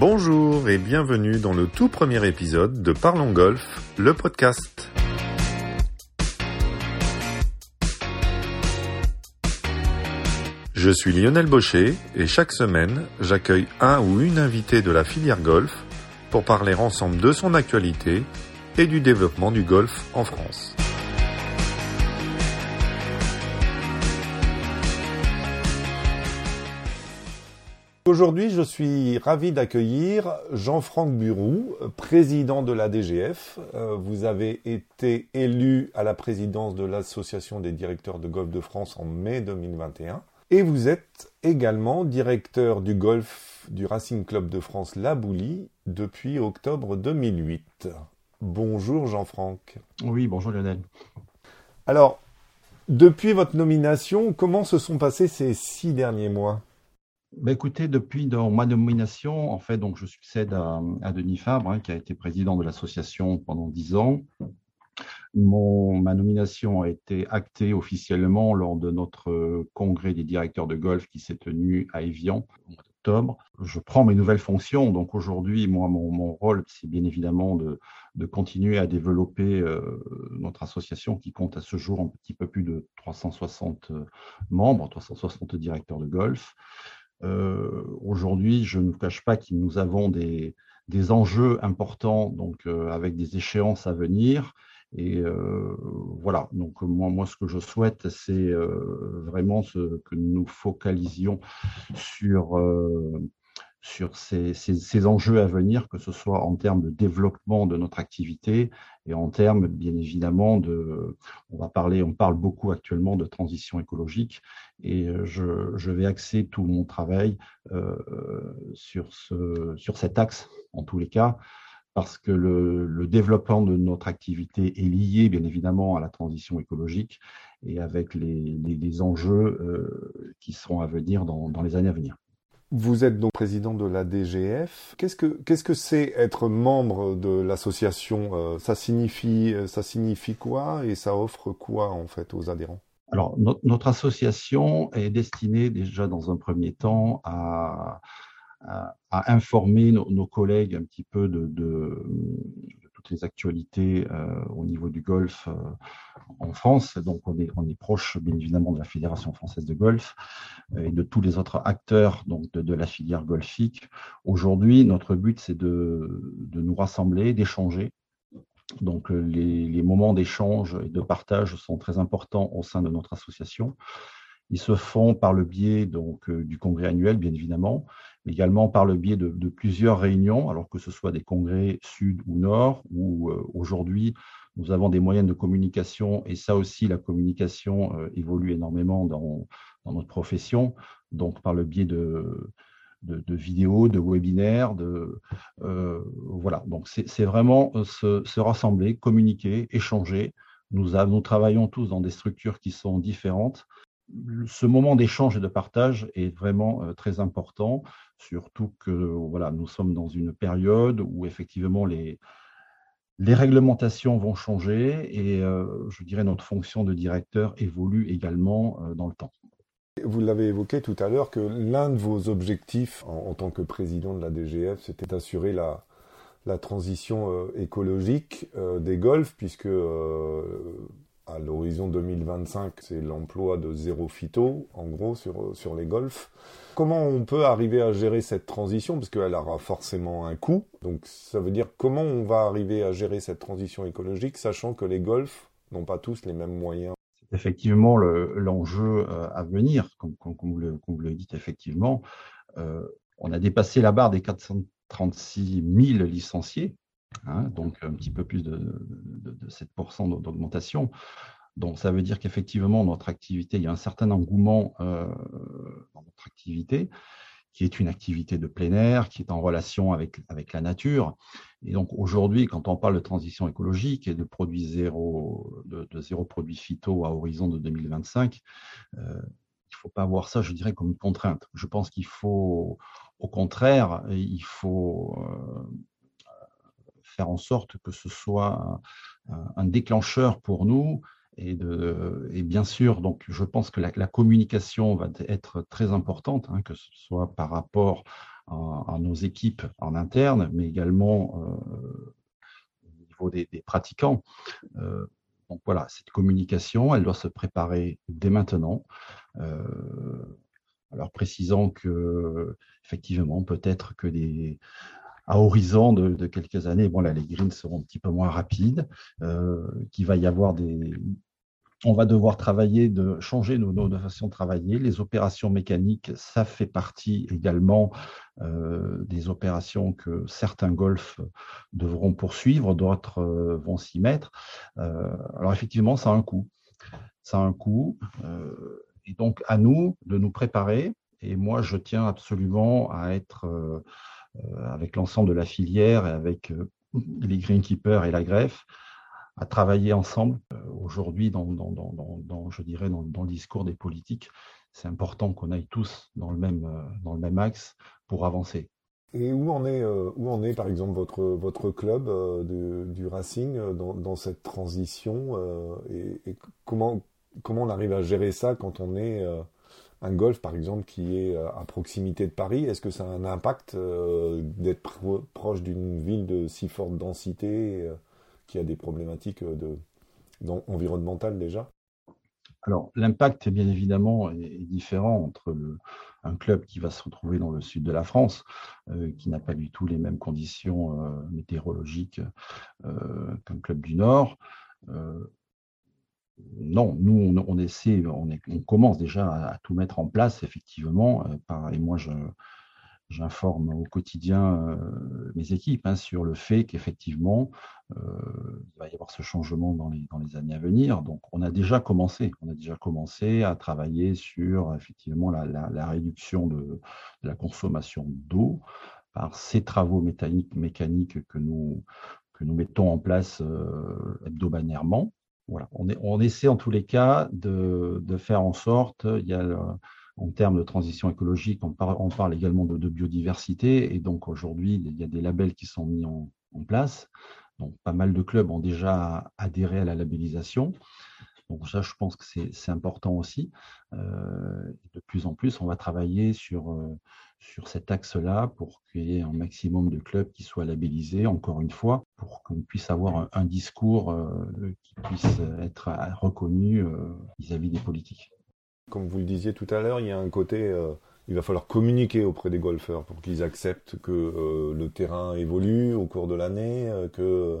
Bonjour et bienvenue dans le tout premier épisode de Parlons Golf, le podcast. Je suis Lionel Boscher et chaque semaine, j'accueille un ou une invitée de la filière golf pour parler ensemble de son actualité et du développement du golf en France. Aujourd'hui, je suis ravi d'accueillir Jean-Franck Burou, président de la DGF. Vous avez été élu à la présidence de l'Association des directeurs de golf de France en mai 2021. Et vous êtes également directeur du golf du Racing Club de France La Boulie depuis octobre 2008. Bonjour Jean-Franck. Oui, bonjour Lionel. Alors, depuis votre nomination, comment se sont passés ces 6 derniers mois ? Écoutez, depuis ma nomination, en fait, donc je succède à Denis Fabre, qui a été président de l'association pendant 10 ans. Ma nomination a été actée officiellement lors de notre congrès des directeurs de golf qui s'est tenu à Évian au mois d'octobre. Je prends mes nouvelles fonctions, donc aujourd'hui, moi, mon rôle, c'est bien évidemment de continuer à développer notre association qui compte à ce jour un petit peu plus de 360 membres, 360 directeurs de golf. Aujourd'hui, je ne vous cache pas que nous avons des enjeux importants, donc avec des échéances à venir. Et voilà, donc moi ce que je souhaite, c'est vraiment que nous nous focalisions sur ces enjeux à venir, que ce soit en termes de développement de notre activité et en termes, bien évidemment, on parle beaucoup actuellement de transition écologique et je vais axer tout mon travail sur cet axe, en tous les cas, parce que le développement de notre activité est lié, bien évidemment, à la transition écologique et avec les enjeux qui seront à venir dans les années à venir. Vous êtes donc président de la DGF. Qu'est-ce que c'est être membre de l'association ? Ça signifie quoi et ça offre quoi en fait aux adhérents ? Alors notre association est destinée déjà dans un premier temps à informer nos collègues un petit peu de toutes les actualités au niveau du golf en France. Donc on est proche bien évidemment de la Fédération Française de Golf et de tous les autres acteurs donc de la filière golfique. Aujourd'hui, notre but c'est de nous rassembler, d'échanger. Donc les moments d'échange et de partage sont très importants au sein de notre association. Ils se font par le biais donc du congrès annuel, bien évidemment, mais également par le biais de plusieurs réunions, alors que ce soit des congrès sud ou nord, où aujourd'hui, nous avons des moyens de communication, et ça aussi, la communication évolue énormément dans notre profession, donc par le biais de vidéos, de webinaires, voilà. Donc c'est vraiment se rassembler, communiquer, échanger. Nous travaillons tous dans des structures qui sont différentes. Ce moment d'échange et de partage est vraiment très important, surtout que voilà, nous sommes dans une période où effectivement les réglementations vont changer et je dirais notre fonction de directeur évolue également dans le temps. Vous l'avez évoqué tout à l'heure que l'un de vos objectifs en tant que président de la DGF, c'était d'assurer la transition écologique des golfs, puisque à l'horizon 2025, c'est l'emploi de 0 phyto, en gros, sur les golfs. Comment on peut arriver à gérer cette transition ? Parce qu'elle aura forcément un coût. Donc, ça veut dire comment on va arriver à gérer cette transition écologique, sachant que les golfs n'ont pas tous les mêmes moyens. C'est effectivement l'enjeu à venir, comme vous le dites effectivement. On a dépassé la barre des 436 000 licenciés. Donc un petit peu plus de 7% d'augmentation. Donc ça veut dire qu'effectivement notre activité, il y a un certain engouement dans notre activité, qui est une activité de plein air, qui est en relation avec la nature. Et donc aujourd'hui, quand on parle de transition écologique et de produits zéro produit phyto à horizon de 2025, il ne faut pas voir ça, je dirais, comme une contrainte. Je pense qu'il faut, au contraire, faire en sorte que ce soit un déclencheur pour nous Et bien sûr, donc, je pense que la communication va être très importante, hein, que ce soit par rapport à nos équipes en interne, mais également au niveau des pratiquants. Donc voilà, cette communication, elle doit se préparer dès maintenant. Alors précisant que, effectivement, peut-être que à horizon de quelques années, bon, là, les greens seront un petit peu moins rapides, qu'il va y avoir on va devoir travailler, changer nos façons de travailler. Les opérations mécaniques, ça fait partie également des opérations que certains golfs devront poursuivre, d'autres vont s'y mettre. Alors effectivement, ça a un coût. Ça a un coût. Et donc, à nous de nous préparer. Et moi, je tiens absolument à être... avec l'ensemble de la filière et avec les greenkeepers et la greffe, à travailler ensemble. Aujourd'hui, dans le discours des politiques, c'est important qu'on aille tous dans le même axe pour avancer. Et où en est par exemple votre club du Racing dans cette transition et comment on arrive à gérer ça quand on est un golf, par exemple, qui est à proximité de Paris? Est-ce que ça a un impact d'être proche d'une ville de si forte densité qui a des problématiques environnementales déjà? Alors, l'impact, bien évidemment, est différent entre un club qui va se retrouver dans le sud de la France, qui n'a pas du tout les mêmes conditions météorologiques qu'un club du Nord. Non, nous, on commence déjà à tout mettre en place, effectivement. Et moi, j'informe au quotidien mes équipes hein, sur le fait qu'effectivement, il va y avoir ce changement dans les années à venir. Donc, on a déjà commencé à travailler sur, effectivement, la réduction de la consommation d'eau par ces travaux mécaniques que nous mettons en place hebdomadairement. Voilà, on essaie en tous les cas de faire en sorte, en termes de transition écologique, on parle également de biodiversité, et donc aujourd'hui, il y a des labels qui sont mis en place. Donc, pas mal de clubs ont déjà adhéré à la labellisation. Donc ça, je pense que c'est important aussi. De plus en plus, on va travailler sur cet axe-là pour qu'il y ait un maximum de clubs qui soient labellisés, encore une fois, pour qu'on puisse avoir un discours qui puisse être reconnu vis-à-vis des politiques. Comme vous le disiez tout à l'heure, il y a un côté, il va falloir communiquer auprès des golfeurs pour qu'ils acceptent que le terrain évolue au cours de l'année, que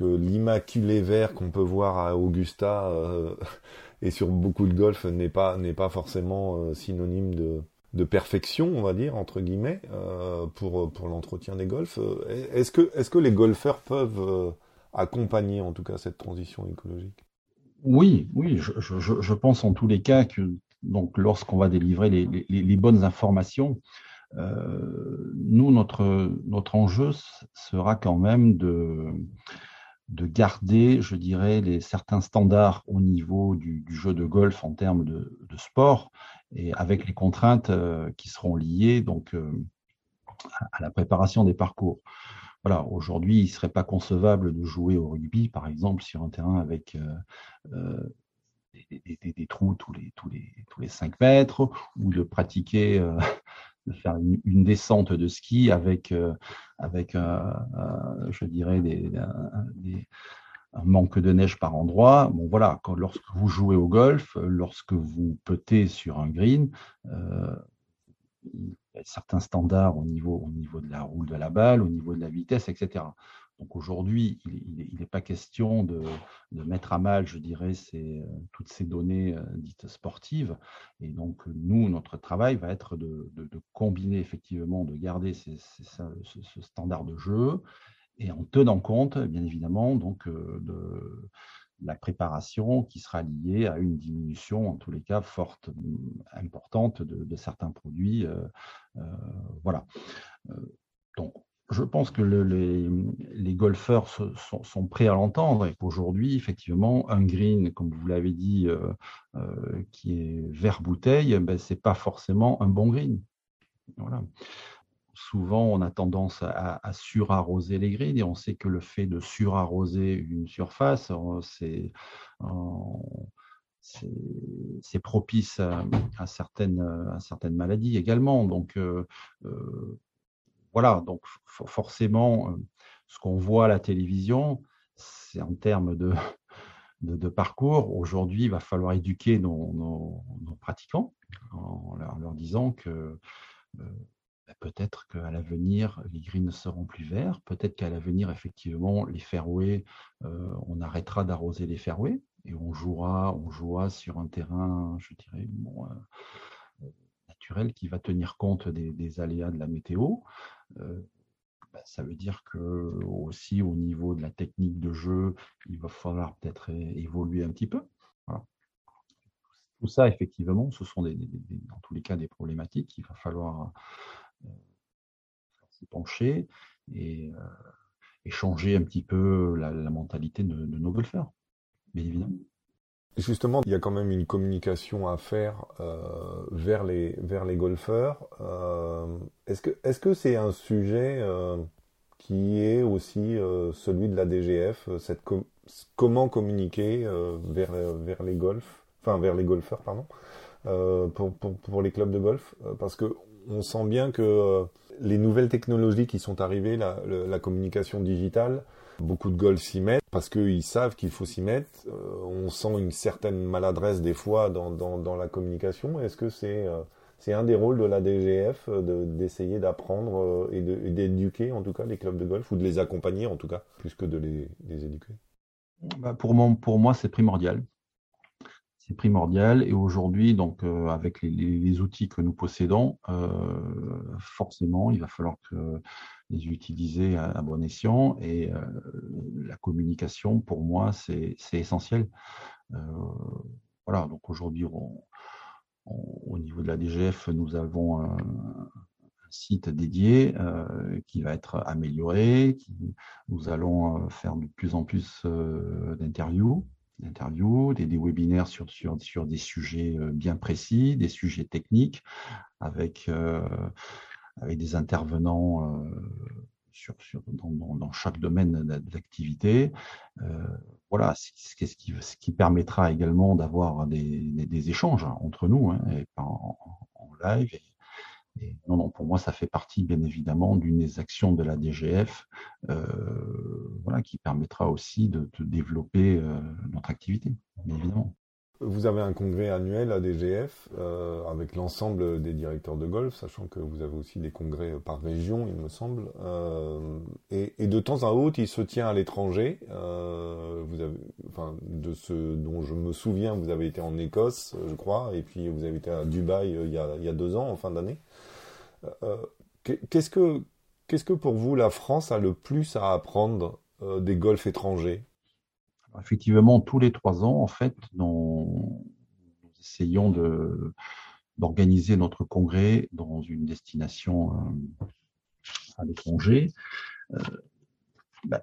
l'immaculé vert qu'on peut voir à Augusta et sur beaucoup de golf n'est pas forcément synonyme de perfection, on va dire, entre guillemets, pour l'entretien des golfs. Est-ce que les golfeurs peuvent accompagner, en tout cas, cette transition écologique ? Oui, je pense en tous les cas que donc, lorsqu'on va délivrer les bonnes informations, nous, notre enjeu sera quand même de garder, je dirais, certains standards au niveau du jeu de golf en termes de sport, et avec les contraintes qui seront liées donc, à la préparation des parcours. Voilà, aujourd'hui, il ne serait pas concevable de jouer au rugby, par exemple, sur un terrain avec des trous tous les 5 mètres, ou de pratiquer... de faire une descente de ski avec je dirais, un manque de neige par endroit. Bon, voilà, lorsque vous jouez au golf, lorsque vous puttez sur un green, il y a certains standards au niveau de la roule de la balle, au niveau de la vitesse, etc. Donc aujourd'hui, il n'est pas question de mettre à mal, je dirais, toutes ces données dites sportives. Et donc, nous, notre travail va être de combiner, effectivement, de garder ce standard de jeu et en tenant compte, bien évidemment, donc, de la préparation qui sera liée à une diminution, en tous les cas, forte, importante de certains produits. Voilà. Donc, je pense que les golfeurs sont prêts à l'entendre et qu'aujourd'hui, effectivement, un green, comme vous l'avez dit, qui est vert bouteille, ben, ce n'est pas forcément un bon green. Voilà. souvent, on a tendance à surarroser les greens, et on sait que le fait de surarroser une surface, c'est propice à certaines maladies également. Donc, voilà. Donc, forcément, ce qu'on voit à la télévision, c'est en termes de parcours. Aujourd'hui, il va falloir éduquer nos pratiquants en leur disant que peut-être qu'à l'avenir, les greens ne seront plus verts. Peut-être qu'à l'avenir, effectivement, les fairways, on arrêtera d'arroser les fairways et on jouera sur un terrain, je dirais, naturel qui va tenir compte des aléas de la météo. Ça veut dire que aussi au niveau de la technique de jeu, il va falloir peut-être évoluer un petit peu. Voilà. Tout ça, effectivement, ce sont dans tous les cas des problématiques qu'il va falloir s'y pencher et changer un petit peu la mentalité de nos golfeurs, bien évidemment. Justement, il y a quand même une communication à faire vers les golfeurs. Est-ce que c'est un sujet qui est aussi celui de la DGF, comment communiquer vers les golfeurs, pour les clubs de golf, parce que on sent bien que les nouvelles technologies qui sont arrivées, la communication digitale, beaucoup de golfs s'y mettent parce qu'ils savent qu'il faut s'y mettre. On sent une certaine maladresse des fois dans la communication. Est-ce que c'est un des rôles de la DGF d'essayer d'apprendre et d'éduquer en tout cas les clubs de golf, ou de les accompagner en tout cas, plus que de les éduquer? Pour moi, c'est primordial. C'est primordial, et aujourd'hui, donc avec les outils que nous possédons, forcément, il va falloir que les utiliser à bon escient. Et la communication, pour moi, c'est essentiel. Voilà. Donc aujourd'hui, au niveau de la DGF, nous avons un site dédié qui va être amélioré. Nous allons faire de plus en plus d'interviews, des webinaires sur des sujets bien précis, des sujets techniques, avec des intervenants dans chaque domaine d'activité. Voilà, ce qui permettra également d'avoir des échanges entre nous, et en live. Et non, pour moi, ça fait partie, bien évidemment, d'une des actions de la DGF, qui permettra aussi de développer notre activité, bien évidemment. Vous avez un congrès annuel à DGF avec l'ensemble des directeurs de golf, sachant que vous avez aussi des congrès par région, il me semble. Et de temps à autre, il se tient à l'étranger. De ce dont je me souviens, vous avez été en Écosse, je crois, et puis vous avez été à Dubaï il y a 2 ans, en fin d'année. Qu'est-ce que pour vous, la France a le plus à apprendre des golfs étrangers ? Effectivement, tous les 3 ans, en fait, nous essayons d'organiser notre congrès dans une destination à l'étranger.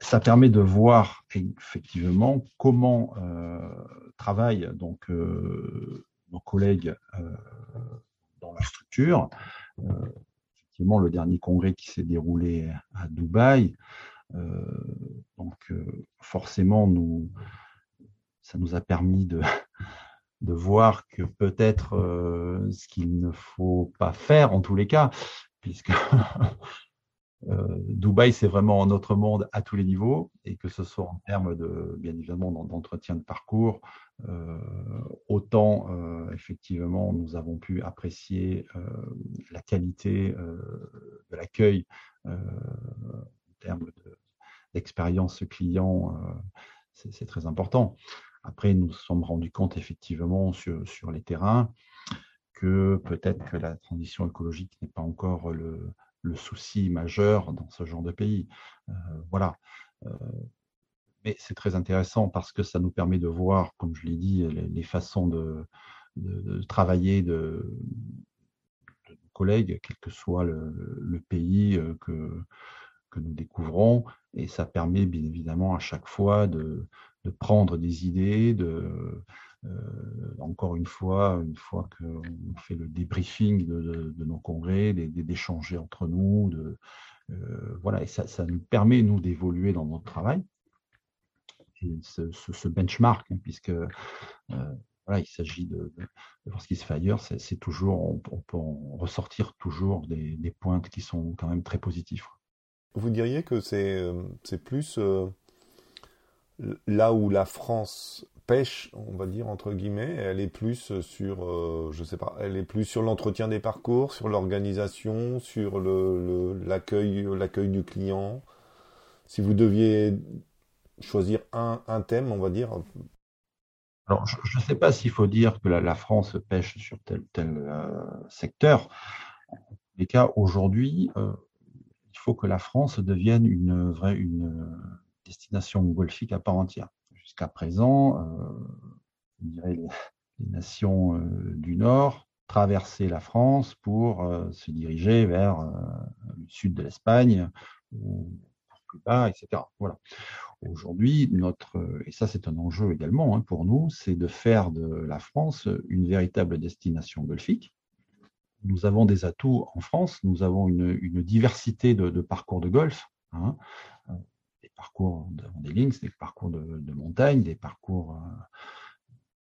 Ça permet de voir effectivement comment travaillent donc nos collègues dans la structure. Effectivement, le dernier congrès qui s'est déroulé à Dubaï. Forcément, ça nous a permis de voir que peut-être ce qu'il ne faut pas faire en tous les cas, puisque Dubaï, c'est vraiment un autre monde à tous les niveaux, et que ce soit en termes de, bien évidemment, d'entretien de parcours, autant effectivement nous avons pu apprécier la qualité de l'accueil en termes d'expérience client, c'est très important. Après, nous nous sommes rendus compte effectivement sur les terrains que peut-être que la transition écologique n'est pas encore le souci majeur dans ce genre de pays. Voilà. Mais c'est très intéressant parce que ça nous permet de voir, comme je l'ai dit, les façons de travailler de nos collègues, quel que soit le pays que nous découvrons, et ça permet bien évidemment à chaque fois de prendre des idées, encore une fois qu'on fait le débriefing de nos congrès, d'échanger entre nous, voilà, et ça nous permet, nous, d'évoluer dans notre travail. Et ce benchmark, hein, puisque voilà, il s'agit de voir ce qui se fait ailleurs, c'est toujours, on peut en ressortir toujours des pointes qui sont quand même très positives. Vous diriez que c'est plus là où la France pêche, on va dire entre guillemets, elle est plus sur, je sais pas, elle est plus sur l'entretien des parcours, sur l'organisation, sur l'accueil du client. Si vous deviez choisir un thème, on va dire. Alors, je ne sais pas s'il faut dire que la France pêche sur tel secteur. En tous les cas, aujourd'hui, il faut que la France devienne une destination golfique à part entière. Jusqu'à présent, je dirais les nations du Nord traversaient la France pour se diriger vers le sud de l'Espagne ou plus bas, etc. Voilà. Aujourd'hui, et ça c'est un enjeu également hein, pour nous, c'est de faire de la France une véritable destination golfique. Nous avons des atouts en France, nous avons une diversité de parcours de golf, hein, des parcours des links, des parcours de montagne, des parcours...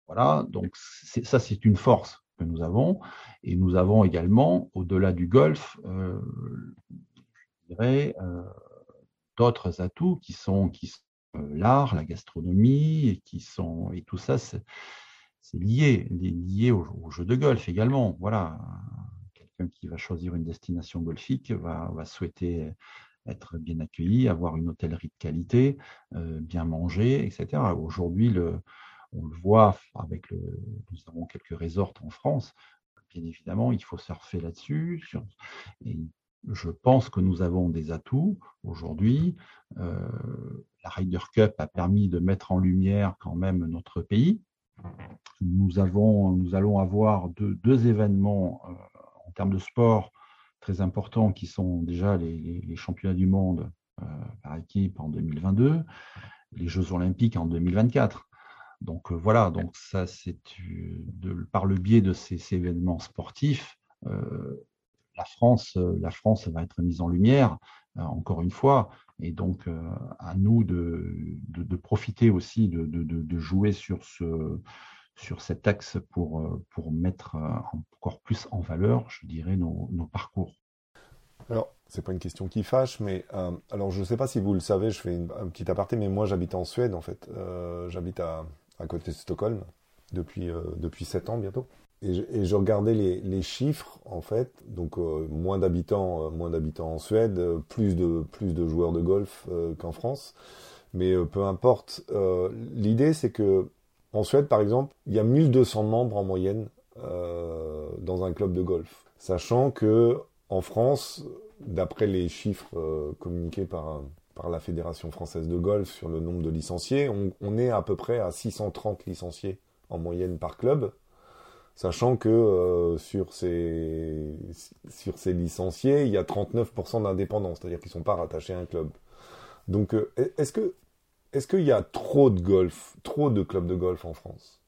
voilà, donc ça c'est une force que nous avons, et nous avons également, au-delà du golf, je dirais... d'autres atouts qui sont l'art, la gastronomie, et tout ça, c'est lié au jeu de golf également. Voilà, quelqu'un qui va choisir une destination golfique va souhaiter être bien accueilli, avoir une hôtellerie de qualité, bien manger, etc. Aujourd'hui, on le voit avec nous avons quelques resorts en France. Bien évidemment, il faut surfer là-dessus. Je pense que nous avons des atouts aujourd'hui. La Ryder Cup a permis de mettre en lumière quand même notre pays. Nous allons avoir deux événements en termes de sport très importants qui sont déjà les championnats du monde par équipe en 2022, les Jeux Olympiques en 2024. Donc voilà, donc ça c'est par le biais de ces événements sportifs. La France va être mise en lumière, encore une fois, et donc à nous de profiter aussi, de jouer sur cet axe pour mettre encore plus en valeur, je dirais, nos parcours. Alors, c'est pas une question qui fâche, mais alors je ne sais pas si vous le savez, je fais un petit aparté, mais moi j'habite en Suède en fait, j'habite à côté de Stockholm depuis 7 ans bientôt. Et je regardais les chiffres, en fait, donc moins d'habitants en Suède, plus de joueurs de golf qu'en France, mais peu importe. L'idée, c'est que en Suède, par exemple, il y a 1200 membres en moyenne dans un club de golf, sachant que en France, d'après les chiffres communiqués par la Fédération Française de Golf sur le nombre de licenciés, on est à peu près à 630 licenciés en moyenne par club. Sachant que sur ces licenciés, il y a 39% d'indépendants, c'est-à-dire qu'ils ne sont pas rattachés à un club. Donc, est-ce qu'il y a trop de clubs de golf en France ?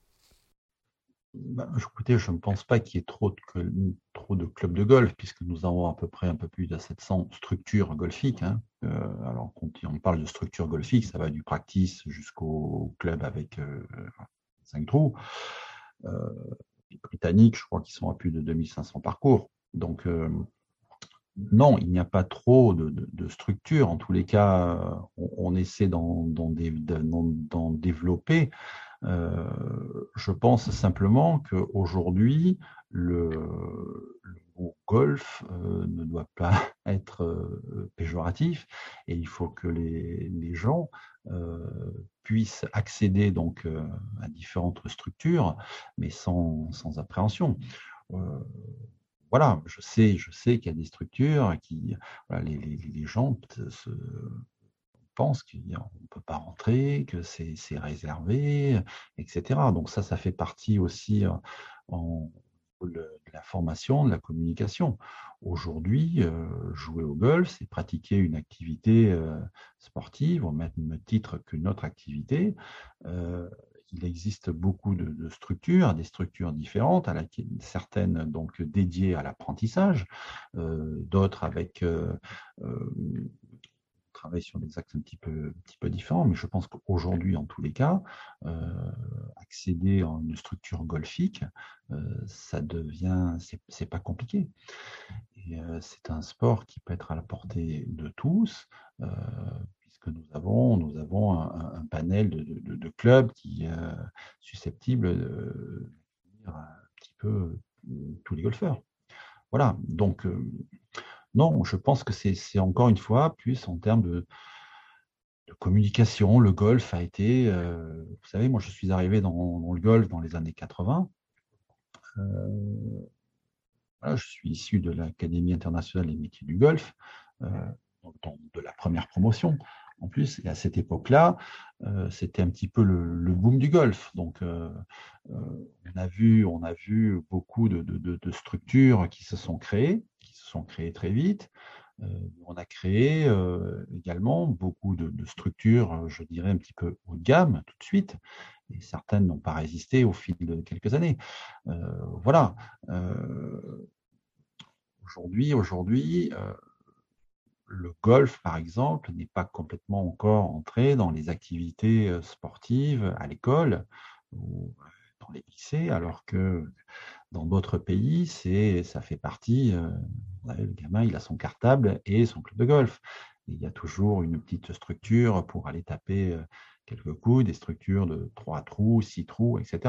Bah, écoutez, je ne pense pas qu'il y ait trop de clubs de golf, puisque nous avons à peu près un peu plus de 700 structures golfiques. Hein. Alors, quand on parle de structures golfiques, ça va du practice jusqu'au club avec 5 trous. Les Britanniques, je crois qu'ils sont à plus de 2500 parcours. Donc, non, il n'y a pas trop de structures. En tous les cas, on essaie d'en développer. Je pense simplement qu'aujourd'hui, le mot golf ne doit pas être péjoratif, et il faut que les gens puissent accéder donc à différentes structures, mais sans appréhension. Voilà, je sais qu'il y a des structures qui, voilà, les gens pensent qu'on ne peut pas rentrer, que c'est réservé, etc. Donc ça fait partie aussi de la formation, de la communication. Aujourd'hui, jouer au golf, c'est pratiquer une activité sportive au même titre qu'une autre activité. qu'il existe beaucoup de structures, des structures différentes, certaines donc dédiées à l'apprentissage, d'autres avec travail sur des axes un petit peu différents, mais je pense qu'aujourd'hui, en tous les cas, accéder à une structure golfique, c'est pas compliqué. Et c'est un sport qui peut être à la portée de tous, puisque nous avons un panel de clubs qui est susceptible de un petit peu tous les golfeurs. Voilà, donc non, je pense que c'est encore une fois, plus en termes de communication, le golf a été, vous savez, moi je suis arrivé dans le golf dans les années 80, voilà, je suis issu de l'Académie internationale des métiers du golf, de la première promotion en plus, et à cette époque-là, c'était un petit peu le boom du golf. Donc, on a vu beaucoup de structures qui se sont créées, très vite. On a créé également beaucoup de structures, je dirais, un petit peu haut de gamme tout de suite, et certaines n'ont pas résisté au fil de quelques années. Voilà. Aujourd'hui, le golf, par exemple, n'est pas complètement encore entré dans les activités sportives à l'école ou dans les lycées, alors que dans d'autres pays, ça fait partie. Le gamin, il a son cartable et son club de golf. Et il y a toujours une petite structure pour aller taper quelques coups, des structures de 3 trous, 6 trous, etc.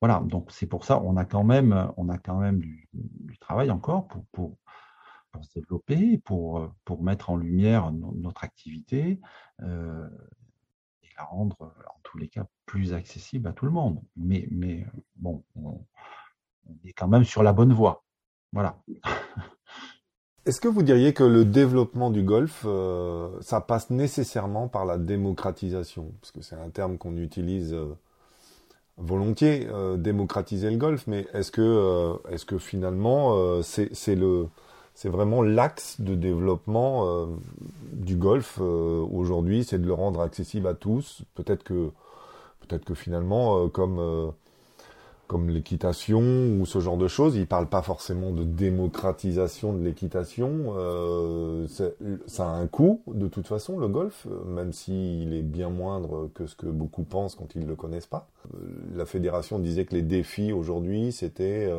Voilà, donc c'est pour ça on a quand même du travail encore pour se développer, pour mettre en lumière notre activité et la rendre, en tous les cas, plus accessible à tout le monde. Mais bon, on est quand même sur la bonne voie. Voilà. Est-ce que vous diriez que le développement du golf, ça passe nécessairement par la démocratisation ? Parce que c'est un terme qu'on utilise volontiers, démocratiser le golf, mais est-ce que finalement, c'est vraiment l'axe de développement du golf aujourd'hui, c'est de le rendre accessible à tous. Peut-être que finalement, comme l'équitation ou ce genre de choses, ils ne parlent pas forcément de démocratisation de l'équitation. Ça a un coût, de toute façon, le golf, même s'il est bien moindre que ce que beaucoup pensent quand ils ne le connaissent pas. La fédération disait que les défis aujourd'hui, c'était...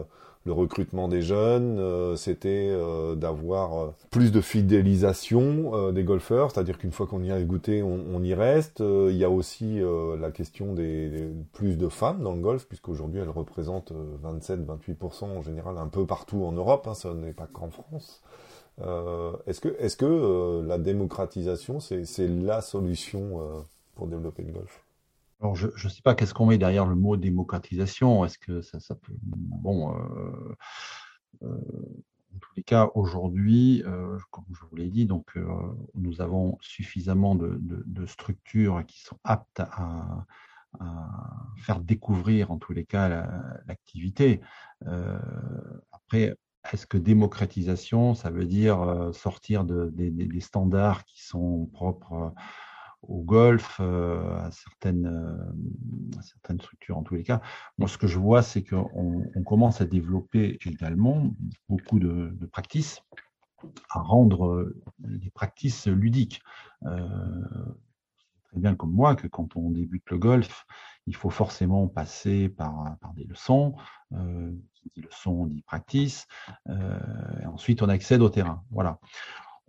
le recrutement des jeunes, c'était d'avoir plus de fidélisation des golfeurs, c'est-à-dire qu'une fois qu'on y a goûté, on y reste. Il y a aussi la question des plus de femmes dans le golf, puisqu'aujourd'hui elles représentent 27-28% en général un peu partout en Europe, hein, ça n'est pas qu'en France. Est-ce que la démocratisation, c'est la solution pour développer le golf ? Alors, je ne sais pas qu'est-ce qu'on met derrière le mot démocratisation. Est-ce que ça peut... Bon, en tous les cas, aujourd'hui, comme je vous l'ai dit, donc, nous avons suffisamment de structures qui sont aptes à faire découvrir, en tous les cas, l'activité. Après, est-ce que démocratisation, ça veut dire sortir des standards qui sont propres au golf, à certaines structures en tous les cas. Moi, ce que je vois, c'est qu'on commence à développer également beaucoup de practices, à rendre les practices ludiques. Très bien comme moi que quand on débute le golf, il faut forcément passer par des leçons, qui dit leçons, dit practice, et ensuite on accède au terrain. Voilà.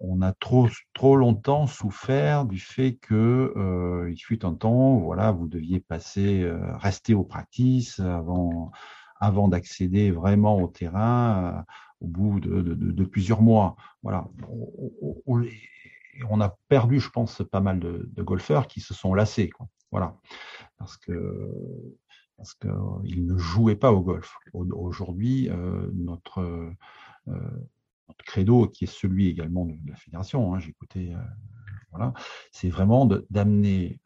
On a trop longtemps souffert du fait que il fut un temps, voilà, vous deviez rester aux practices avant d'accéder vraiment au terrain au bout de plusieurs mois. Voilà, on a perdu, je pense, pas mal de golfeurs qui se sont lassés, quoi. Voilà, parce que ils ne jouaient pas au golf. Aujourd'hui, notre credo, qui est celui également de la fédération, hein, j'écoutais, voilà, c'est vraiment d'amener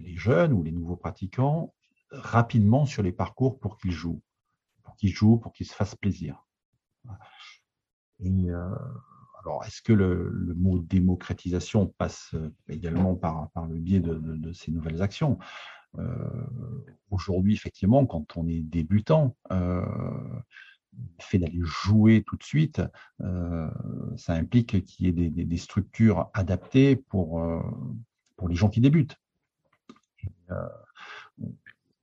les jeunes ou les nouveaux pratiquants rapidement sur les parcours pour qu'ils jouent, pour qu'ils se fassent plaisir. Et alors, est-ce que le mot démocratisation passe également par le biais de ces nouvelles actions ? Aujourd'hui, effectivement, quand on est débutant, le fait d'aller jouer tout de suite, ça implique qu'il y ait des structures adaptées pour les gens qui débutent.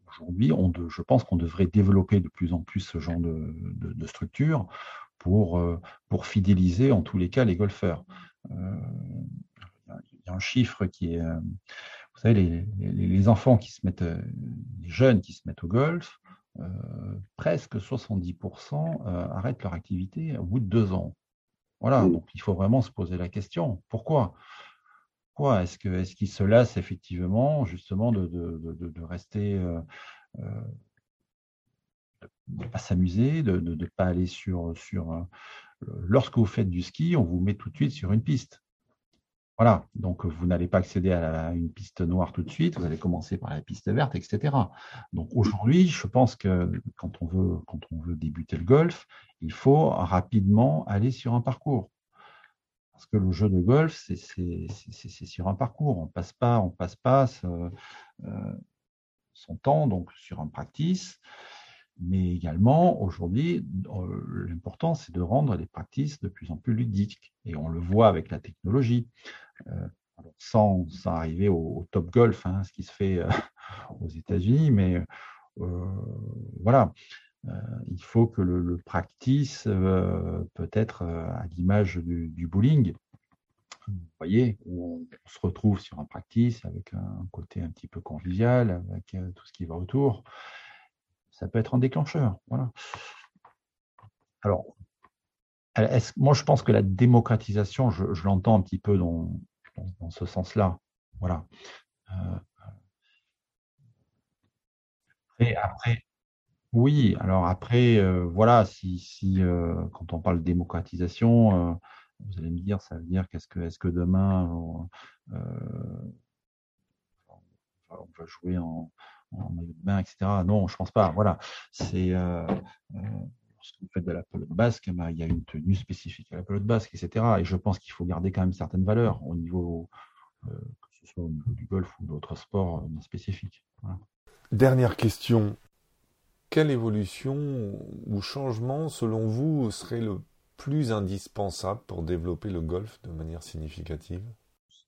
Aujourd'hui, je pense qu'on devrait développer de plus en plus ce genre de structure pour fidéliser, en tous les cas, les golfeurs. Il y a un chiffre qui est… Vous savez, les enfants qui se mettent… Les jeunes qui se mettent au golf… presque 70% arrêtent leur activité au bout de 2 ans. Voilà, donc il faut vraiment se poser la question. Pourquoi est-ce qu'ils se lassent effectivement justement de rester, de ne pas s'amuser, de ne pas aller sur… Lorsque vous faites du ski, on vous met tout de suite sur une piste. Voilà, donc vous n'allez pas accéder à une piste noire tout de suite, vous allez commencer par la piste verte, etc. Donc aujourd'hui, je pense que quand on veut débuter le golf, il faut rapidement aller sur un parcours. Parce que le jeu de golf, c'est sur un parcours. On passe pas son temps donc sur un practice. Mais également, aujourd'hui, l'important, c'est de rendre les practices de plus en plus ludiques. Et on le voit avec la technologie. Sans arriver au top golf, hein, ce qui se fait aux États-Unis, mais voilà. Il faut que le practice peut être à l'image du bowling. Vous voyez, où on se retrouve sur un practice avec un côté un petit peu convivial, avec tout ce qui va autour. Ça peut être un déclencheur. Voilà. Alors, moi, je pense que la démocratisation, je l'entends un petit peu dans ce sens-là. Voilà. Et après, oui, alors après, voilà, si quand on parle de démocratisation, vous allez me dire, ça veut dire est-ce que demain, on va jouer en maillot de bain, etc. Non, je ne pense pas. Voilà. C'est lorsque vous faites de la pelote basque, il y a une tenue spécifique à la pelote basque, etc. Et je pense qu'il faut garder quand même certaines valeurs au niveau, que ce soit au niveau du golf ou d'autres sports non spécifiques. Voilà. Dernière question. Quelle évolution ou changement, selon vous, serait le plus indispensable pour développer le golf de manière significative ?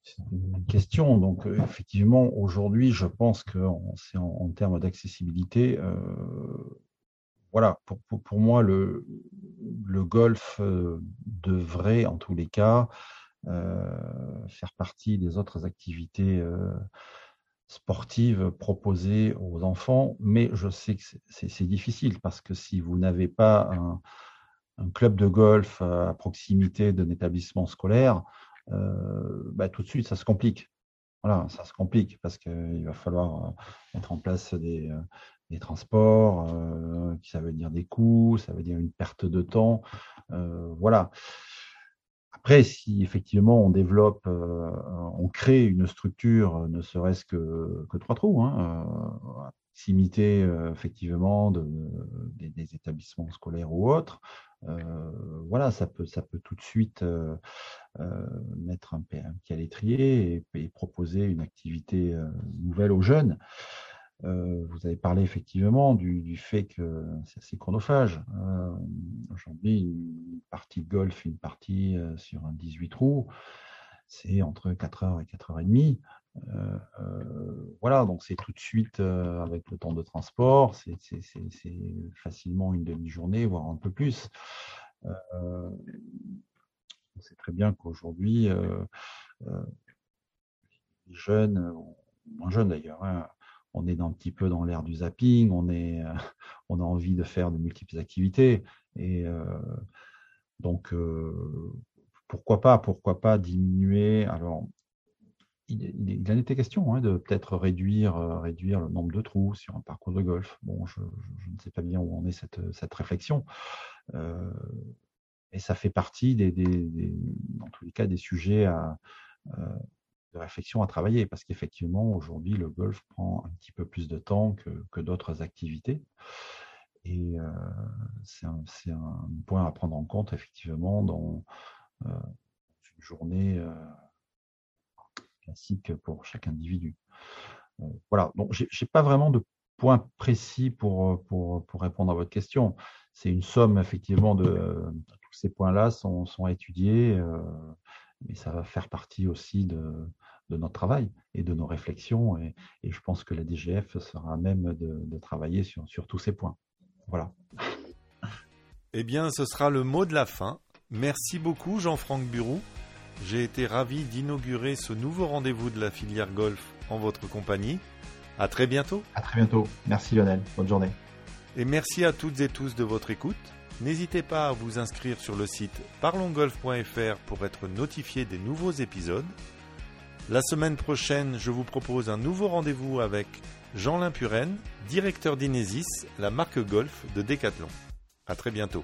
C'est une bonne question. Donc, effectivement, aujourd'hui, je pense que c'est en termes d'accessibilité. Voilà, pour moi, le golf devrait, en tous les cas, faire partie des autres activités sportives proposées aux enfants. Mais je sais que c'est difficile parce que si vous n'avez pas un club de golf à proximité d'un établissement scolaire, tout de suite ça se complique. Voilà, ça se complique parce qu'il va falloir mettre en place des transports, ça veut dire des coûts, ça veut dire une perte de temps. Voilà. Après, si effectivement on développe, on crée une structure, ne serait-ce que 3 trous, hein, à proximité effectivement des établissements scolaires ou autres. Voilà, ça peut tout de suite mettre un pied à l'étrier et proposer une activité nouvelle aux jeunes. Vous avez parlé effectivement du fait que c'est assez chronophage. Aujourd'hui, une partie de golf, une partie sur un 18 trous, c'est entre 4h et 4h30. Voilà, donc c'est tout de suite avec le temps de transport, c'est facilement une demi-journée, voire un peu plus. On sait très bien qu'aujourd'hui, les jeunes, moins jeunes d'ailleurs, hein, on est un petit peu dans l'ère du zapping, on a envie de faire de multiples activités, et donc pourquoi pas diminuer. Alors, il en était question, hein, de peut-être réduire le nombre de trous sur un parcours de golf. Bon, je ne sais pas bien où en est cette réflexion. Et ça fait partie, en tous les cas, des sujets de réflexion à travailler. Parce qu'effectivement, aujourd'hui, le golf prend un petit peu plus de temps que d'autres activités. Et c'est un point à prendre en compte, effectivement, dans une journée classique pour chaque individu. Voilà, donc je n'ai pas vraiment de point précis pour répondre à votre question. C'est une somme, effectivement, de tous ces points-là sont étudiés, mais ça va faire partie aussi de notre travail et de nos réflexions. Et je pense que la DGF sera à même de travailler sur tous ces points. Voilà. Eh bien, ce sera le mot de la fin. Merci beaucoup, Jean-Franck Burou. J'ai été ravi d'inaugurer ce nouveau rendez-vous de la filière golf en votre compagnie. À très bientôt. À très bientôt. Merci Lionel. Bonne journée. Et merci à toutes et tous de votre écoute. N'hésitez pas à vous inscrire sur le site parlonsgolf.fr pour être notifié des nouveaux épisodes. La semaine prochaine, je vous propose un nouveau rendez-vous avec Jean-Limpuren, directeur d'Inesis, la marque golf de Decathlon. À très bientôt.